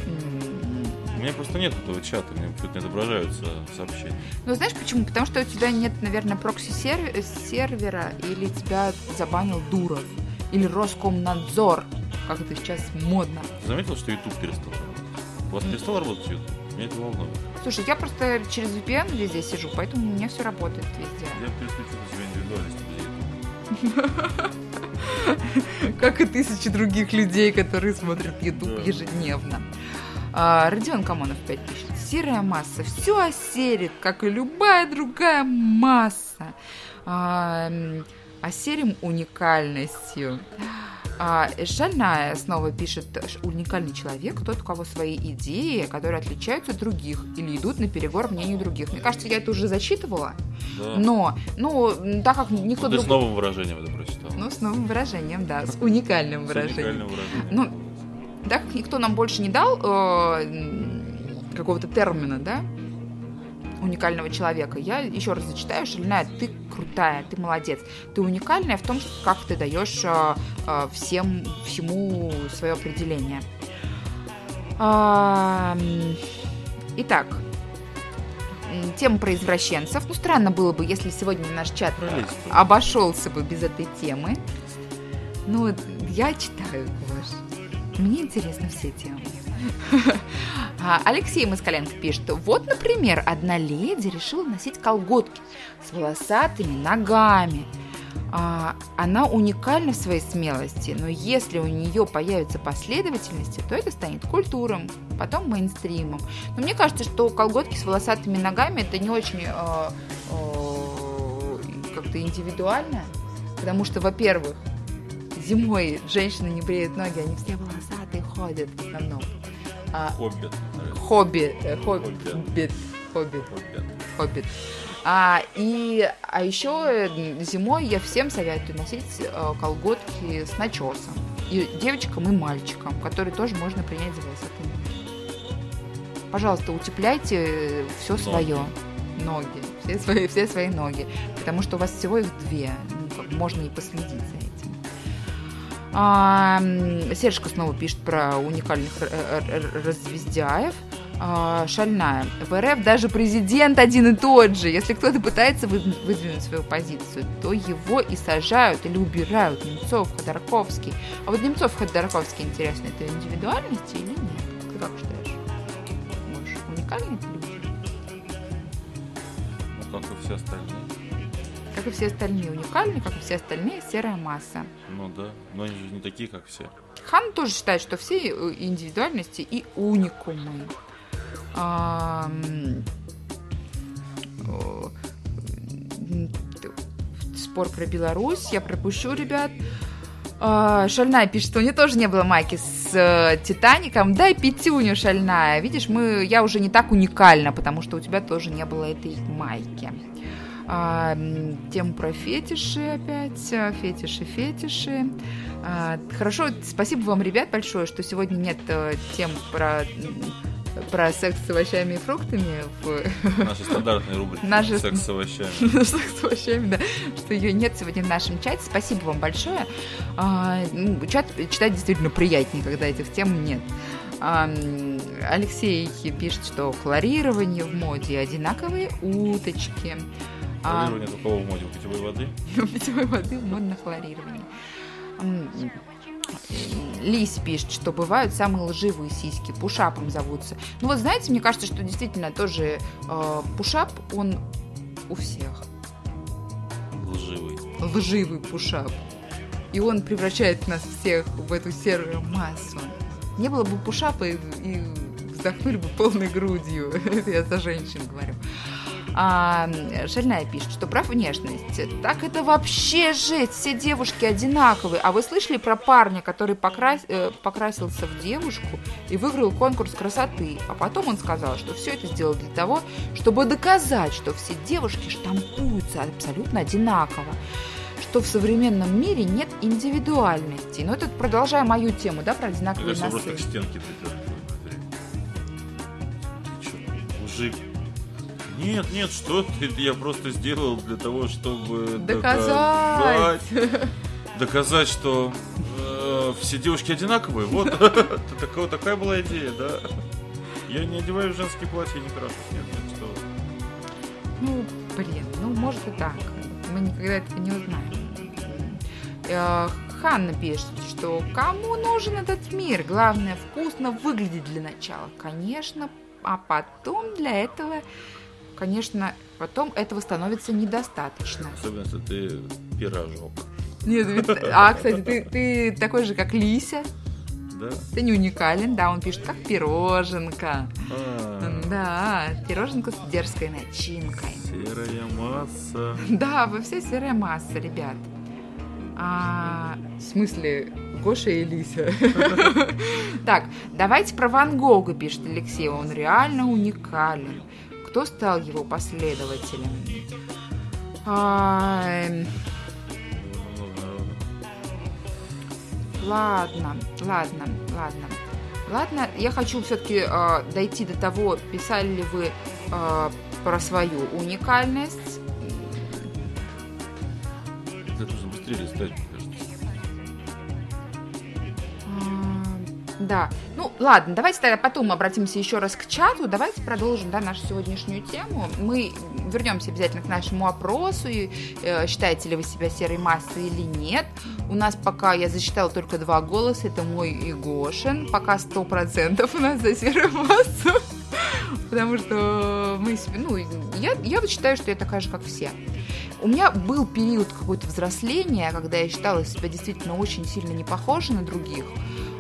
У меня просто нет этого чата, у меня тут не отображаются сообщения. Ну, знаешь почему? Потому что у тебя нет, наверное, прокси-сервера, или тебя забанил Дуров, или Роскомнадзор, как это сейчас модно. Ты заметил, что YouTube перестал работать? У вас mm. перестал работать YouTube? Меня это волнует. Слушай, я просто через ви пи эн везде сижу, поэтому у меня все работает везде. Я переключу на себя индивидуальность. Как и тысячи других людей, которые смотрят YouTube ежедневно. Родион Камонов опять пишет: серая масса все осерит, как и любая другая масса. Осерим уникальностью. Шальная снова пишет: уникальный человек — тот, у кого свои идеи, которые отличаются от других или идут на перегор мнению других. Мне кажется, я это уже зачитывала, да. Но, ну, так как никто ну, другой... Ты с новым выражением это прочитал. Ну, с новым выражением, да, с уникальным выражением. Ну, так как никто нам больше не дал э, какого-то термина, да, уникального человека, я еще раз зачитаю. Шальная, ты крутая, ты молодец. Ты уникальная в том, как ты даешь э, всем, всему свое определение. Э, итак, тема про извращенцев. Ну, странно было бы, если сегодня наш чат обошелся бы без этой темы. Ну, я читаю, Гош. Мне интересны все темы. Алексей Москаленко пишет: вот, например, одна леди решила носить колготки с волосатыми ногами. она уникальна в своей смелости, но если у нее появятся последовательности, то это станет культурным, потом мейнстримом. Но мне кажется, что колготки с волосатыми ногами — это не очень э, э, как-то индивидуально, потому что, во-первых, зимой женщины не бреют ноги, они все волосатые ходят в основном. А, хоббит. Хоббит. Хоббит. Хоббит. Хоббит. Хоббит. А, и, а еще зимой я всем советую носить э, колготки с начесом. И девочкам, и мальчикам, которые тоже можно принять за волосатыми. Пожалуйста, утепляйте все ноги. свое. Ноги. Все свои, все свои ноги. Потому что у вас всего их две. Ну, можно и последить за этим. А, Сережка снова пишет про уникальных развездяев. Шальная. В РФ даже президент один и тот же. Если кто-то пытается выдвинуть свою позицию, то его и сажают или убирают. Немцов, Ходорковский. А вот Немцов, Ходорковский, интересно, это индивидуальность или нет? Ты как считаешь? Может, уникальные люди? Ну, как и все остальные. Как и все остальные уникальные, как и все остальные серая масса. Ну да, но они же не такие, как все. Хан тоже считает, что все индивидуальности и уникумы. А, спор про Беларусь я пропущу, ребят. а, Шальная пишет, что у нее тоже не было майки с э, Титаником. Дай пятюню, Шальная. Видишь, мы, я уже не так уникальна, потому что у тебя тоже не было этой майки. а, Тему про фетиши опять. Фетиши, фетиши. а, Хорошо, спасибо вам, ребят, большое, что сегодня нет э, тем про... про секс с овощами и фруктами в... Наши стандартные рубрики. Наши... Секс с овощами. Секс с овощами, да. Что ее нет сегодня в нашем чате. Спасибо вам большое. А, ну, чат читать действительно приятнее, когда этих тем нет. А, Алексей пишет, что хлорирование в моде, одинаковые уточки. Хлорирование а... такого в моде, у питьевой воды. У питьевой воды в модном хлорировании. Лись пишет, что бывают самые лживые сиськи, пушапом зовутся. Ну вот знаете, мне кажется, что действительно тоже э, пушап, он у всех. Лживый. Лживый пушап. И он превращает нас всех в эту серую массу. Не было бы пушапа, и, и вздохнули бы полной грудью. Это я за женщин говорю. А, Шальная пишет, что про внешность. Так это вообще жесть, все девушки одинаковые. А вы слышали про парня, который покрас... покрасился в девушку и выиграл конкурс красоты? А потом он сказал, что все это сделал для того, чтобы доказать, что все девушки штампуются абсолютно одинаково, что в современном мире нет индивидуальности. Но это продолжая мою тему, да, про одинаковые носы. Это все просто к стенке придет. Нет, нет, что ты, я просто сделал для того, чтобы доказать, доказать, доказать что э, все девушки одинаковые. Вот такая была идея, да. Я не одеваю женские платья, не крашусь. Нет, нет, что. Ну, блин, ну может и так. Мы никогда этого не узнаем. Ханна пишет, что кому нужен этот мир? Главное, вкусно выглядеть для начала, конечно, а потом для этого... Конечно, потом этого становится недостаточно. Особенно, если ты пирожок. Нет, ведь... А, кстати, ты, ты такой же, как Лися. Да. Ты не уникален, да, он пишет, как пироженка. А-а-а. Да, пироженка с дерзкой начинкой. Серая масса. Да, вы все серая масса, ребят. А, в смысле... Коша и Лися. Так, давайте про Ван Гога, пишет Алексей. Он реально уникален. Кто стал его последователем? А... Ладно, ладно, ладно. Ладно, я хочу все-таки а, дойти до того, писали ли вы а, про свою уникальность. Это нужно быстрее стать. Да, ну ладно, давайте тогда потом обратимся еще раз к чату, давайте продолжим, да, нашу сегодняшнюю тему, мы вернемся обязательно к нашему опросу, и, э, считаете ли вы себя серой массой или нет, у нас пока, я засчитала только два голоса, это мой и Гошин, пока сто процентов у нас за серую массу, потому что мы, ну, я, я вот считаю, что я такая же, как все. У меня был период какого-то взросления, когда я считала себя действительно очень сильно не похожей на других.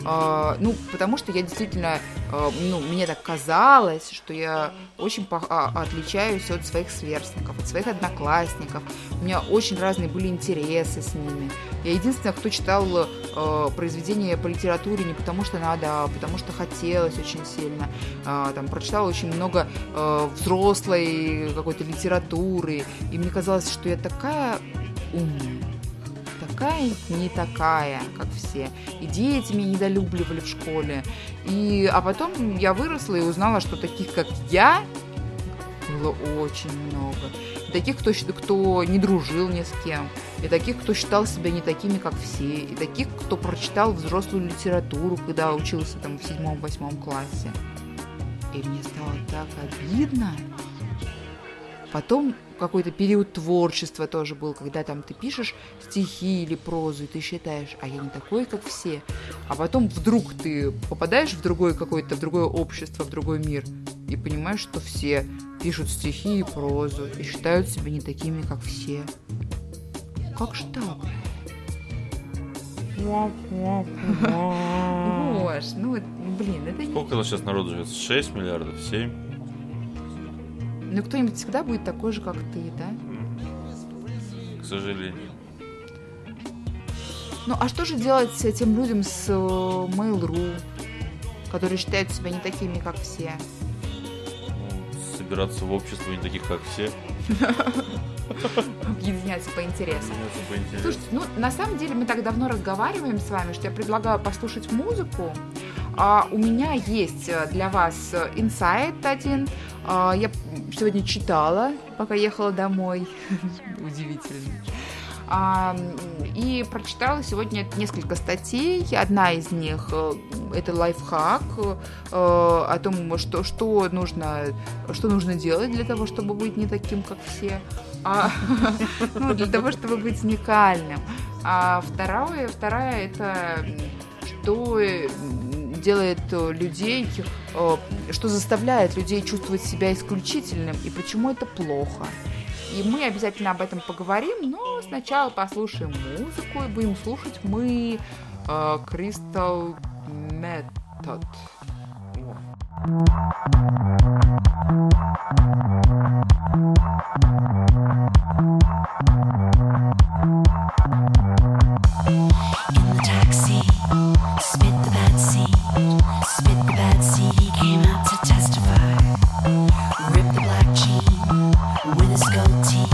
Ну, потому что я действительно, ну, мне так казалось, что я очень отличаюсь от своих сверстников, от своих одноклассников. У меня очень разные были интересы с ними. Я единственная, кто читал э, произведения по литературе не потому что надо, а потому что хотелось очень сильно. Э, там, прочитала очень много э, взрослой какой-то литературы. И мне казалось, что я такая умная. Такая не такая, как все. И дети меня недолюбливали в школе. И, а потом я выросла и узнала, что таких, как я, было очень много. И таких, кто, кто не дружил ни с кем. И таких, кто считал себя не такими, как все. И таких, кто прочитал взрослую литературу, когда учился там, в седьмом-восьмом классе. И мне стало так обидно. Потом какой-то период творчества тоже был, когда там ты пишешь стихи или прозу, и ты считаешь, а я не такой, как все. А потом вдруг ты попадаешь в другое какое-то, в другое общество, в другой мир, и понимаешь, что все пишут стихи и прозу, и считают себя не такими, как все. Как же так? Гош, ну блин, это... Сколько у нас сейчас народу живет? шесть миллиардов? семь? Ну, кто-нибудь всегда будет такой же, как ты, да? К сожалению. Ну, а что же делать с этим людям с Mail.ru, которые считают себя не такими, как все? Собираться в общество не таких, как все. Объединяться по интересам. Слушайте, ну, на самом деле мы так давно разговариваем с вами, что я предлагаю послушать музыку. У меня есть для вас инсайт один. Я сегодня читала, пока ехала домой. Удивительно. И прочитала сегодня несколько статей. Одна из них – это лайфхак о том, что, что, нужно, что нужно делать для того, чтобы быть не таким, как все, а ну, для того, чтобы быть уникальным. А вторая, вторая – это что делает людей, что заставляет людей чувствовать себя исключительным и почему это плохо. И мы обязательно об этом поговорим, но сначала послушаем музыку и будем слушать мы uh, Crystal Method. In the taxi, spit the bad seed, spit the bad seed, he came out to testify, rip the black jean with his goatee,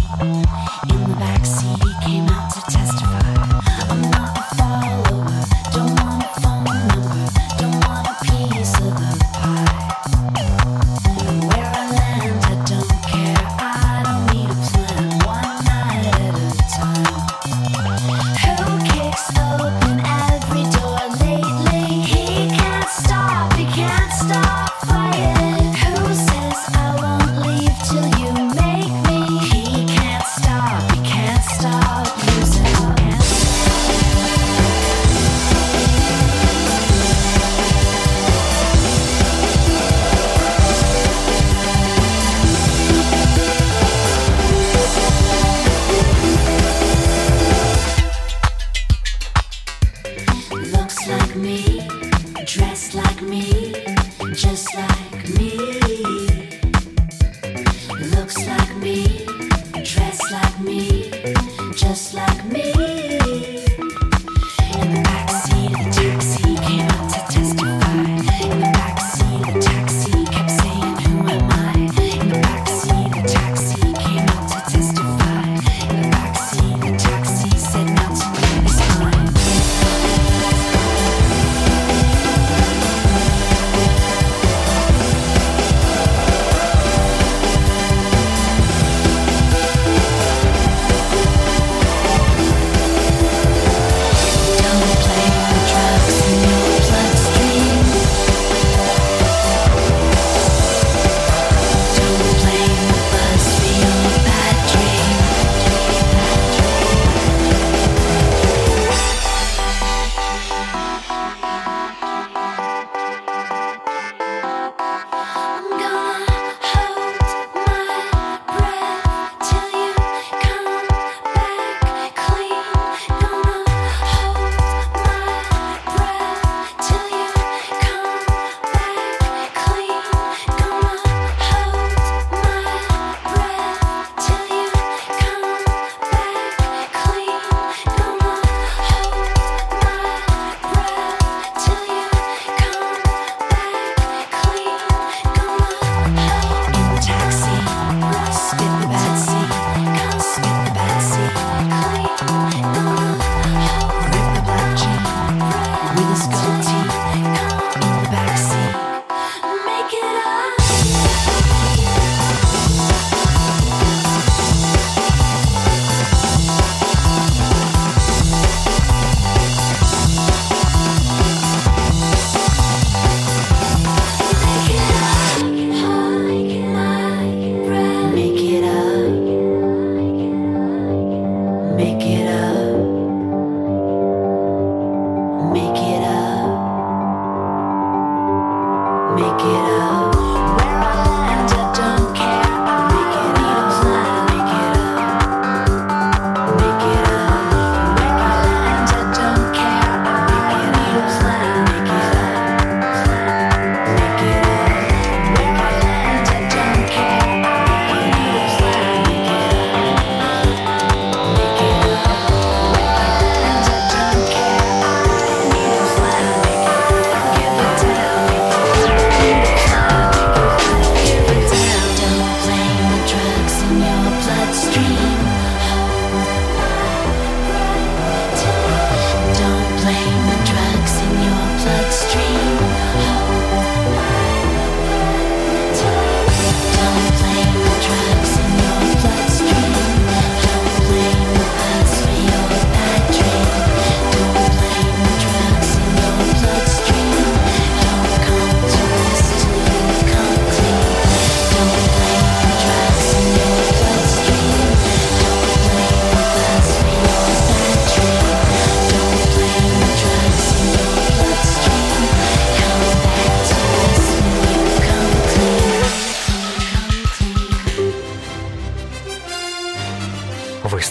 in the backseat he came out to testify, I'm not a follower, don't want a phone number, don't want a piece of the pie.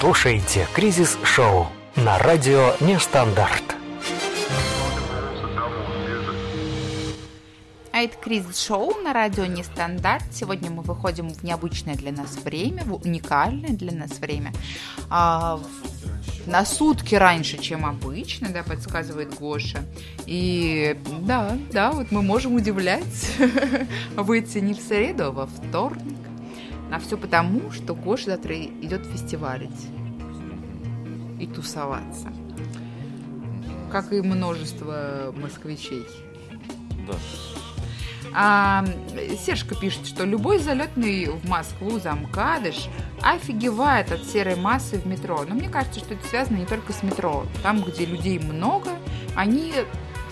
слушаете «Кризис-шоу» на радио «Нестандарт». А это «Кризис-шоу» на радио «Нестандарт». Сегодня мы выходим в необычное для нас время, в уникальное для нас время. А, на сутки раньше, чем обычно, да, подсказывает Гоша. И да, да, вот мы можем удивлять. Выйти не в среду, а во вторник. А все потому, что Гоша завтра идет фестивалить и тусоваться. Как и множество москвичей. Да. А, Сержка пишет, что любой залетный в Москву замкадыш офигевает от серой массы в метро. Но мне кажется, что это связано не только с метро. Там, где людей много, они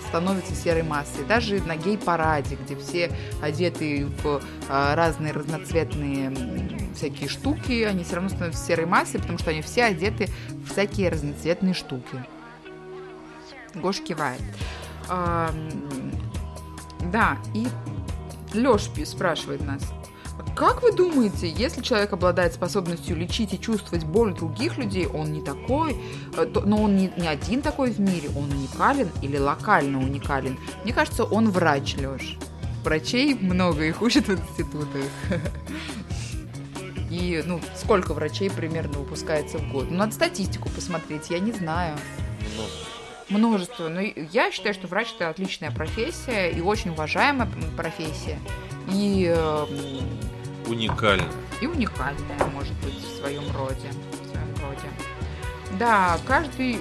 становятся серой массой. Даже на гей-параде, где все одеты в разные разноцветные всякие штуки, они все равно становятся серой массой, потому что они все одеты в всякие разноцветные штуки. Гош кивает. А, да, и Лёш спрашивает нас. Как вы думаете, если человек обладает способностью лечить и чувствовать боль других людей, он не такой, то, но он не, не один такой в мире, он уникален или локально уникален? Мне кажется, он врач, Лёш. Врачей много, их учат в институтах. И, ну, сколько врачей примерно выпускается в год? Ну, надо статистику посмотреть, я не знаю. Множество. Но я считаю, что врач – это отличная профессия и очень уважаемая профессия. И э, уникально. И уникальная, может быть, в своем роде. В своем роде. Да, каждый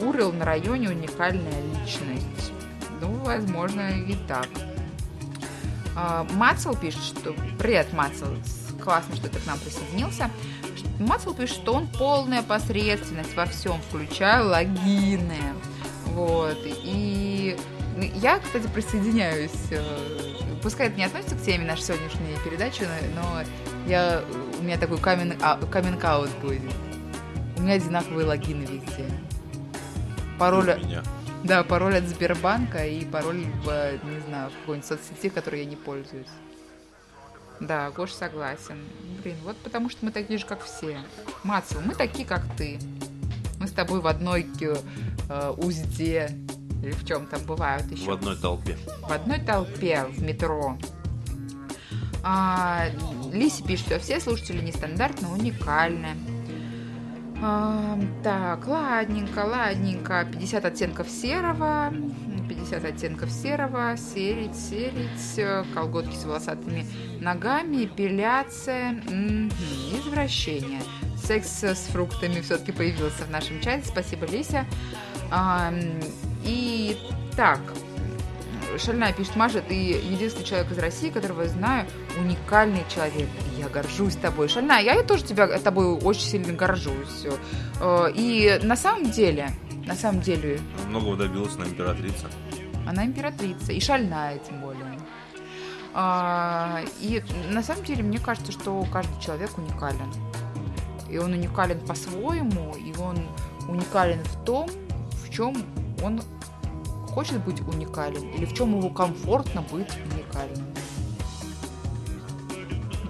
урыл на районе уникальная личность. Ну, возможно, и так. Э, Мацел пишет, что... Привет, Мацел. Классно, что ты к нам присоединился. Мацел пишет, что он полная посредственность во всем, включая логины. Вот. И я, кстати, присоединяюсь... Пускай это не относится к теме нашей сегодняшней передачи, но я, у меня такой каминг-аут будет. У меня одинаковые логины везде. Пароль, у меня. Да, пароль от Сбербанка и пароль, в, не знаю, в какой-нибудь соцсети, которой я не пользуюсь. Да, Гоша согласен. Блин, вот потому что мы такие же, как все. Мацел, мы такие, как ты. Мы с тобой в одной э, узде. Или в чем там бывают еще? В одной толпе. В одной толпе в метро. А, Лиси пишет, что все слушатели нестандартно, уникальны. А, так, ладненько, ладненько. пятьдесят оттенков серого. пятьдесят оттенков серого. Серить, серить. Колготки с волосатыми ногами. Эпиляция. Угу. Извращение. Секс с фруктами все-таки появился в нашем чате. Спасибо, Лися. А, И так, Шальная пишет, Маша, ты единственный человек из России, которого я знаю, уникальный человек. Я горжусь тобой. Шальная, я тоже тебя, тобой очень сильно горжусь. И на самом деле, на самом деле... Многого добилась она императрица. Она императрица, и шальная, тем более. И на самом деле, мне кажется, что каждый человек уникален. И он уникален по-своему, и он уникален в том, в чем... он хочет быть уникален или в чем его комфортно быть уникальным.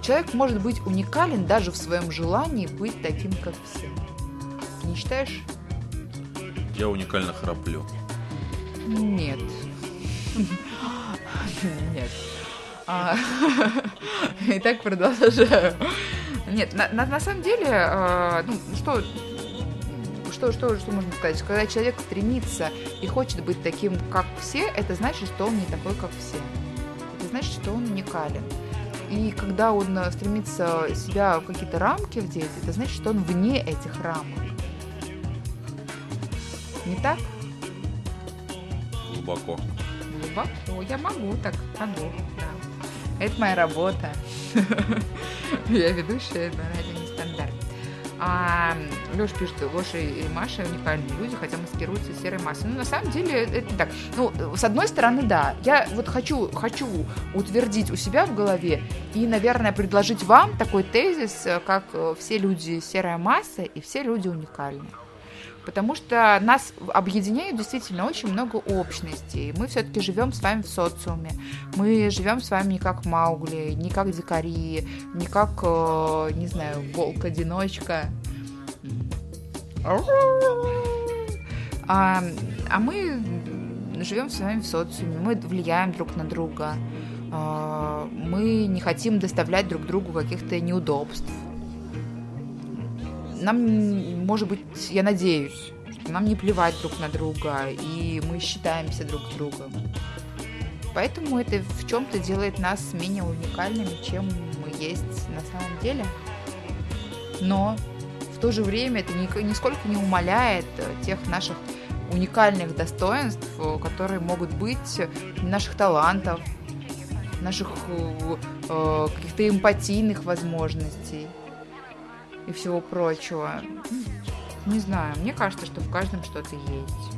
Человек может быть уникален даже в своем желании быть таким, как все. Ты не считаешь? Я уникально храплю. Нет. Нет. И так продолжаю. Нет, на самом деле, ну что... Что, что, что можно сказать? Когда человек стремится и хочет быть таким, как все, это значит, что он не такой, как все. Это значит, что он уникален. И когда он стремится себя в какие-то рамки вдеть, это значит, что он вне этих рамок. Не так? Глубоко. Глубоко. Я могу так. Могу, да. Это моя работа. Я ведущая на радио «Нестандарт». А Лёш пишет, что Гоша и Маша уникальные люди, хотя маскируются серой массой. Ну, на самом деле, это так. Ну, с одной стороны, да. Я вот хочу, хочу утвердить у себя в голове и, наверное, предложить вам такой тезис, как все люди серая масса и все люди уникальны. Потому что нас объединяет действительно очень много общностей. Мы все-таки живем с вами в социуме. Мы живем с вами не как Маугли, не как дикари, не как, не знаю, волк-одиночка. А, а мы живем с вами в социуме, мы влияем друг на друга, мы не хотим доставлять друг другу каких-то неудобств. Нам, может быть, я надеюсь, что нам не плевать друг на друга, и мы считаемся друг с другом. Поэтому это в чем-то делает нас менее уникальными, чем мы есть на самом деле. Но в то же время это нисколько не умаляет тех наших уникальных достоинств, которые могут быть, наших талантов, наших э, каких-то эмпатийных возможностей и всего прочего. Не знаю, мне кажется, что в каждом что-то есть.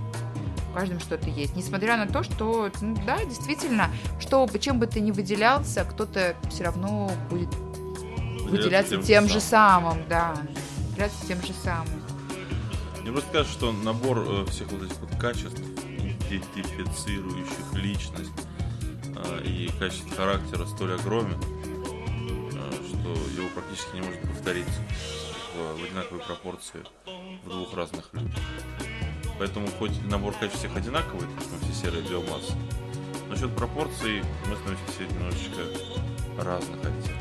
В каждом что-то есть. Несмотря на то, что, ну, да, действительно, что, чем бы ты ни выделялся, кто-то все равно будет выделяться тем, тем же самым. самым, да. Выделяться тем же самым. Мне просто кажется, что набор всех вот этих вот качеств, идентифицирующих личность и качеств характера столь огромен, что его практически не может повториться в одинаковой пропорции в двух разных людях. Поэтому хоть набор качеств всех одинаковый, потому что мы все серые биомассы, насчет пропорций мы становимся все немножечко разных оттенков.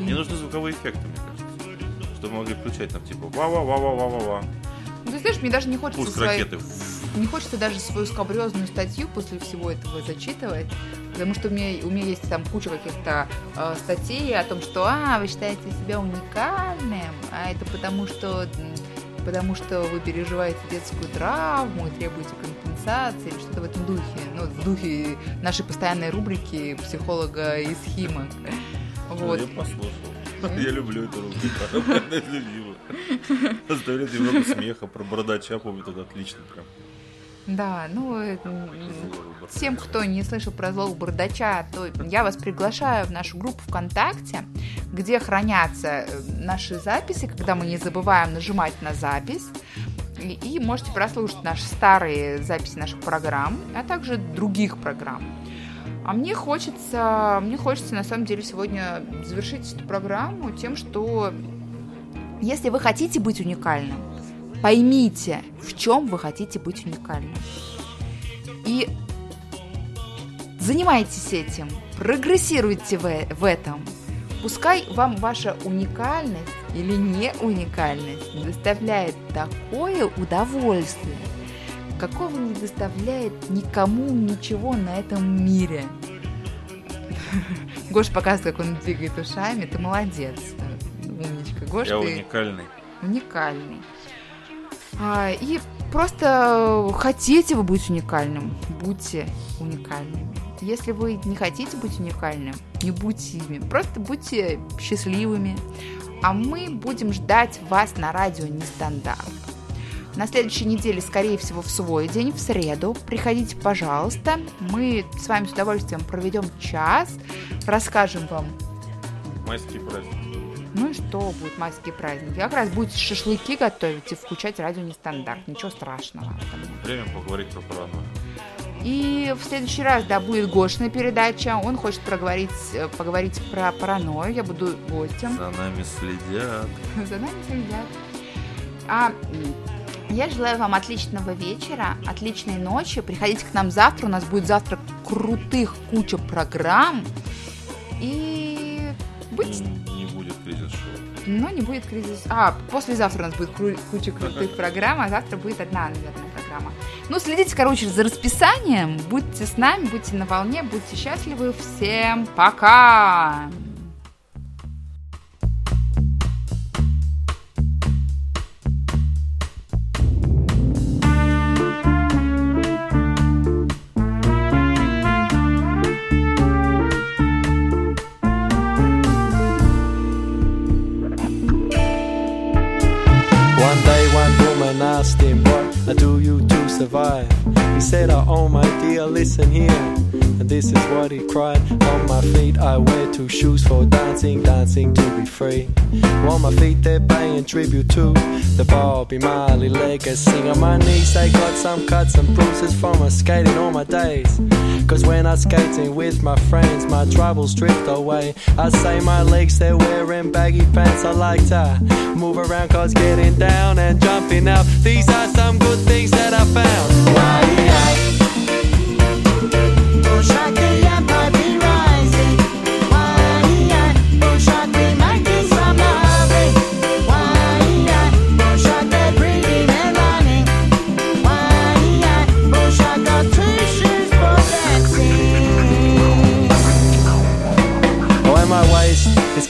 Мне нужны звуковые эффекты, мне кажется, чтобы могли включать нам типа ва-ва-ва-ва-ва-ва. Ну, ты знаешь, мне даже не хочется... Пуск свои... ракеты. Не хочется даже свою скабрёзную статью после всего этого зачитывать, потому что у меня, у меня есть там куча каких-то э, статей о том, что «А, вы считаете себя уникальным, а это потому что, потому что вы переживаете детскую травму и требуете компенсации» или что-то в этом духе, ну, в духе нашей постоянной рубрики «Психолога из Хима». Вот. Я послушал. Я люблю эту рубрику. Она любима. Оставляет немного смеха. Про бородача, помню, тут отлично прям. Да, ну, всем, кто не слышал про злого бардача, то я вас приглашаю в нашу группу ВКонтакте, где хранятся наши записи, когда мы не забываем нажимать на запись. И можете прослушать наши старые записи наших программ, а также других программ. А мне хочется, мне хочется на самом деле сегодня завершить эту программу тем, что если вы хотите быть уникальным, поймите, в чем вы хотите быть уникальным. И занимайтесь этим, прогрессируйте в, в этом. Пускай вам ваша уникальность или не уникальность доставляет такое удовольствие, какого не доставляет никому ничего на этом мире. Гоша показывает, как он двигает ушами. Ты молодец. Умничка. Гош, я ты... уникальный. Уникальный. А, и просто хотите вы быть уникальным, будьте уникальными. Если вы не хотите быть уникальным, не будьте ими. Просто будьте счастливыми. А мы будем ждать вас на радио Нестандарт. На следующей неделе, скорее всего, в свой день, в среду. Приходите, пожалуйста. Мы с вами с удовольствием проведем час. Расскажем вам. Майские праздники. Ну и что будут майские праздники? Как раз будете шашлыки готовить и включать радио Нестандарт. Ничего страшного. Время поговорить про паранойю. И в следующий раз, да, будет Гошина передача. Он хочет проговорить, поговорить про паранойю. Я буду гостем. За нами следят. За нами следят. А... Я желаю вам отличного вечера, отличной ночи. Приходите к нам завтра. У нас будет завтра крутых куча программ. И... Будь... Не, не будет кризис-шоу. Ну, не будет кризис... А, послезавтра у нас будет куча крутых программ, а завтра будет одна, наверное, программа. Ну, следите, короче, за расписанием. Будьте с нами, будьте на волне, будьте счастливы. Всем пока! Asked him, what do you do survive? He said, oh my dear, listen here. this is what he cried. On my feet I wear two shoes for dancing, dancing to be free. On my feet they're paying tribute to the Bob Marley legacy. On my knees they got some cuts and bruises from us skating all my days. Cause when I skating with my friends, my trouble stripped away. I say my legs they're wearing baggy pants. I like to move around cause getting down and jumping up, these are some good things that I found. Why?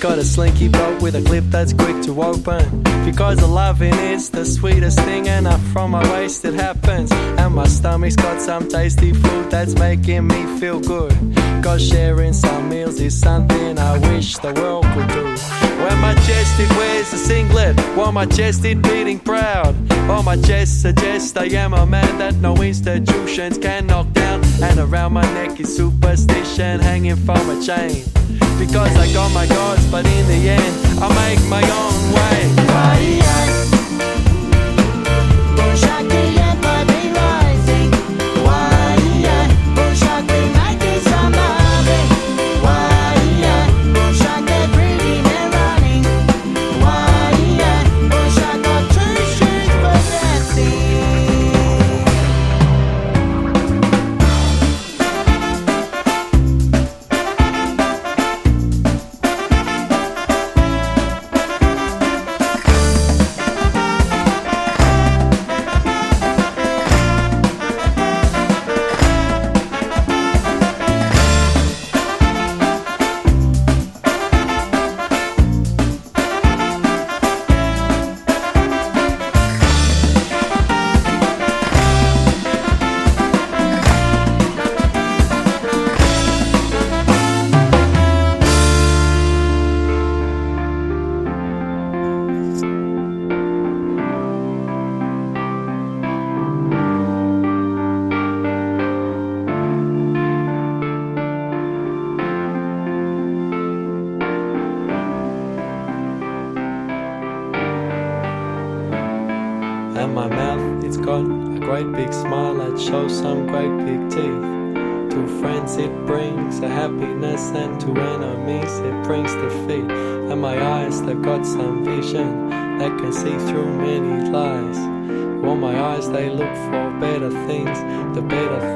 Got a slinky boat with a clip that's quick to open. Because the loving is the sweetest thing, and up from my waist it happens. And my stomach's got some tasty food that's making me feel good. Cause sharing some meals is something I wish the world could do. When my chest it wears a singlet, while my chest it beating proud. On my chest suggests I am a man that no institutions can knock down. And around my neck is superstition hanging from a chain. Because I got my gods, but in the end, I make my own way. Why? Wish I could yet but be rising. Why? Wish I could make it some loving. Why? Wish I could breathing and running. Why? Wish I got two shoes for dancing.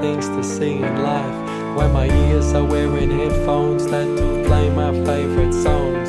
Things to see in life. When my ears are wearing headphones,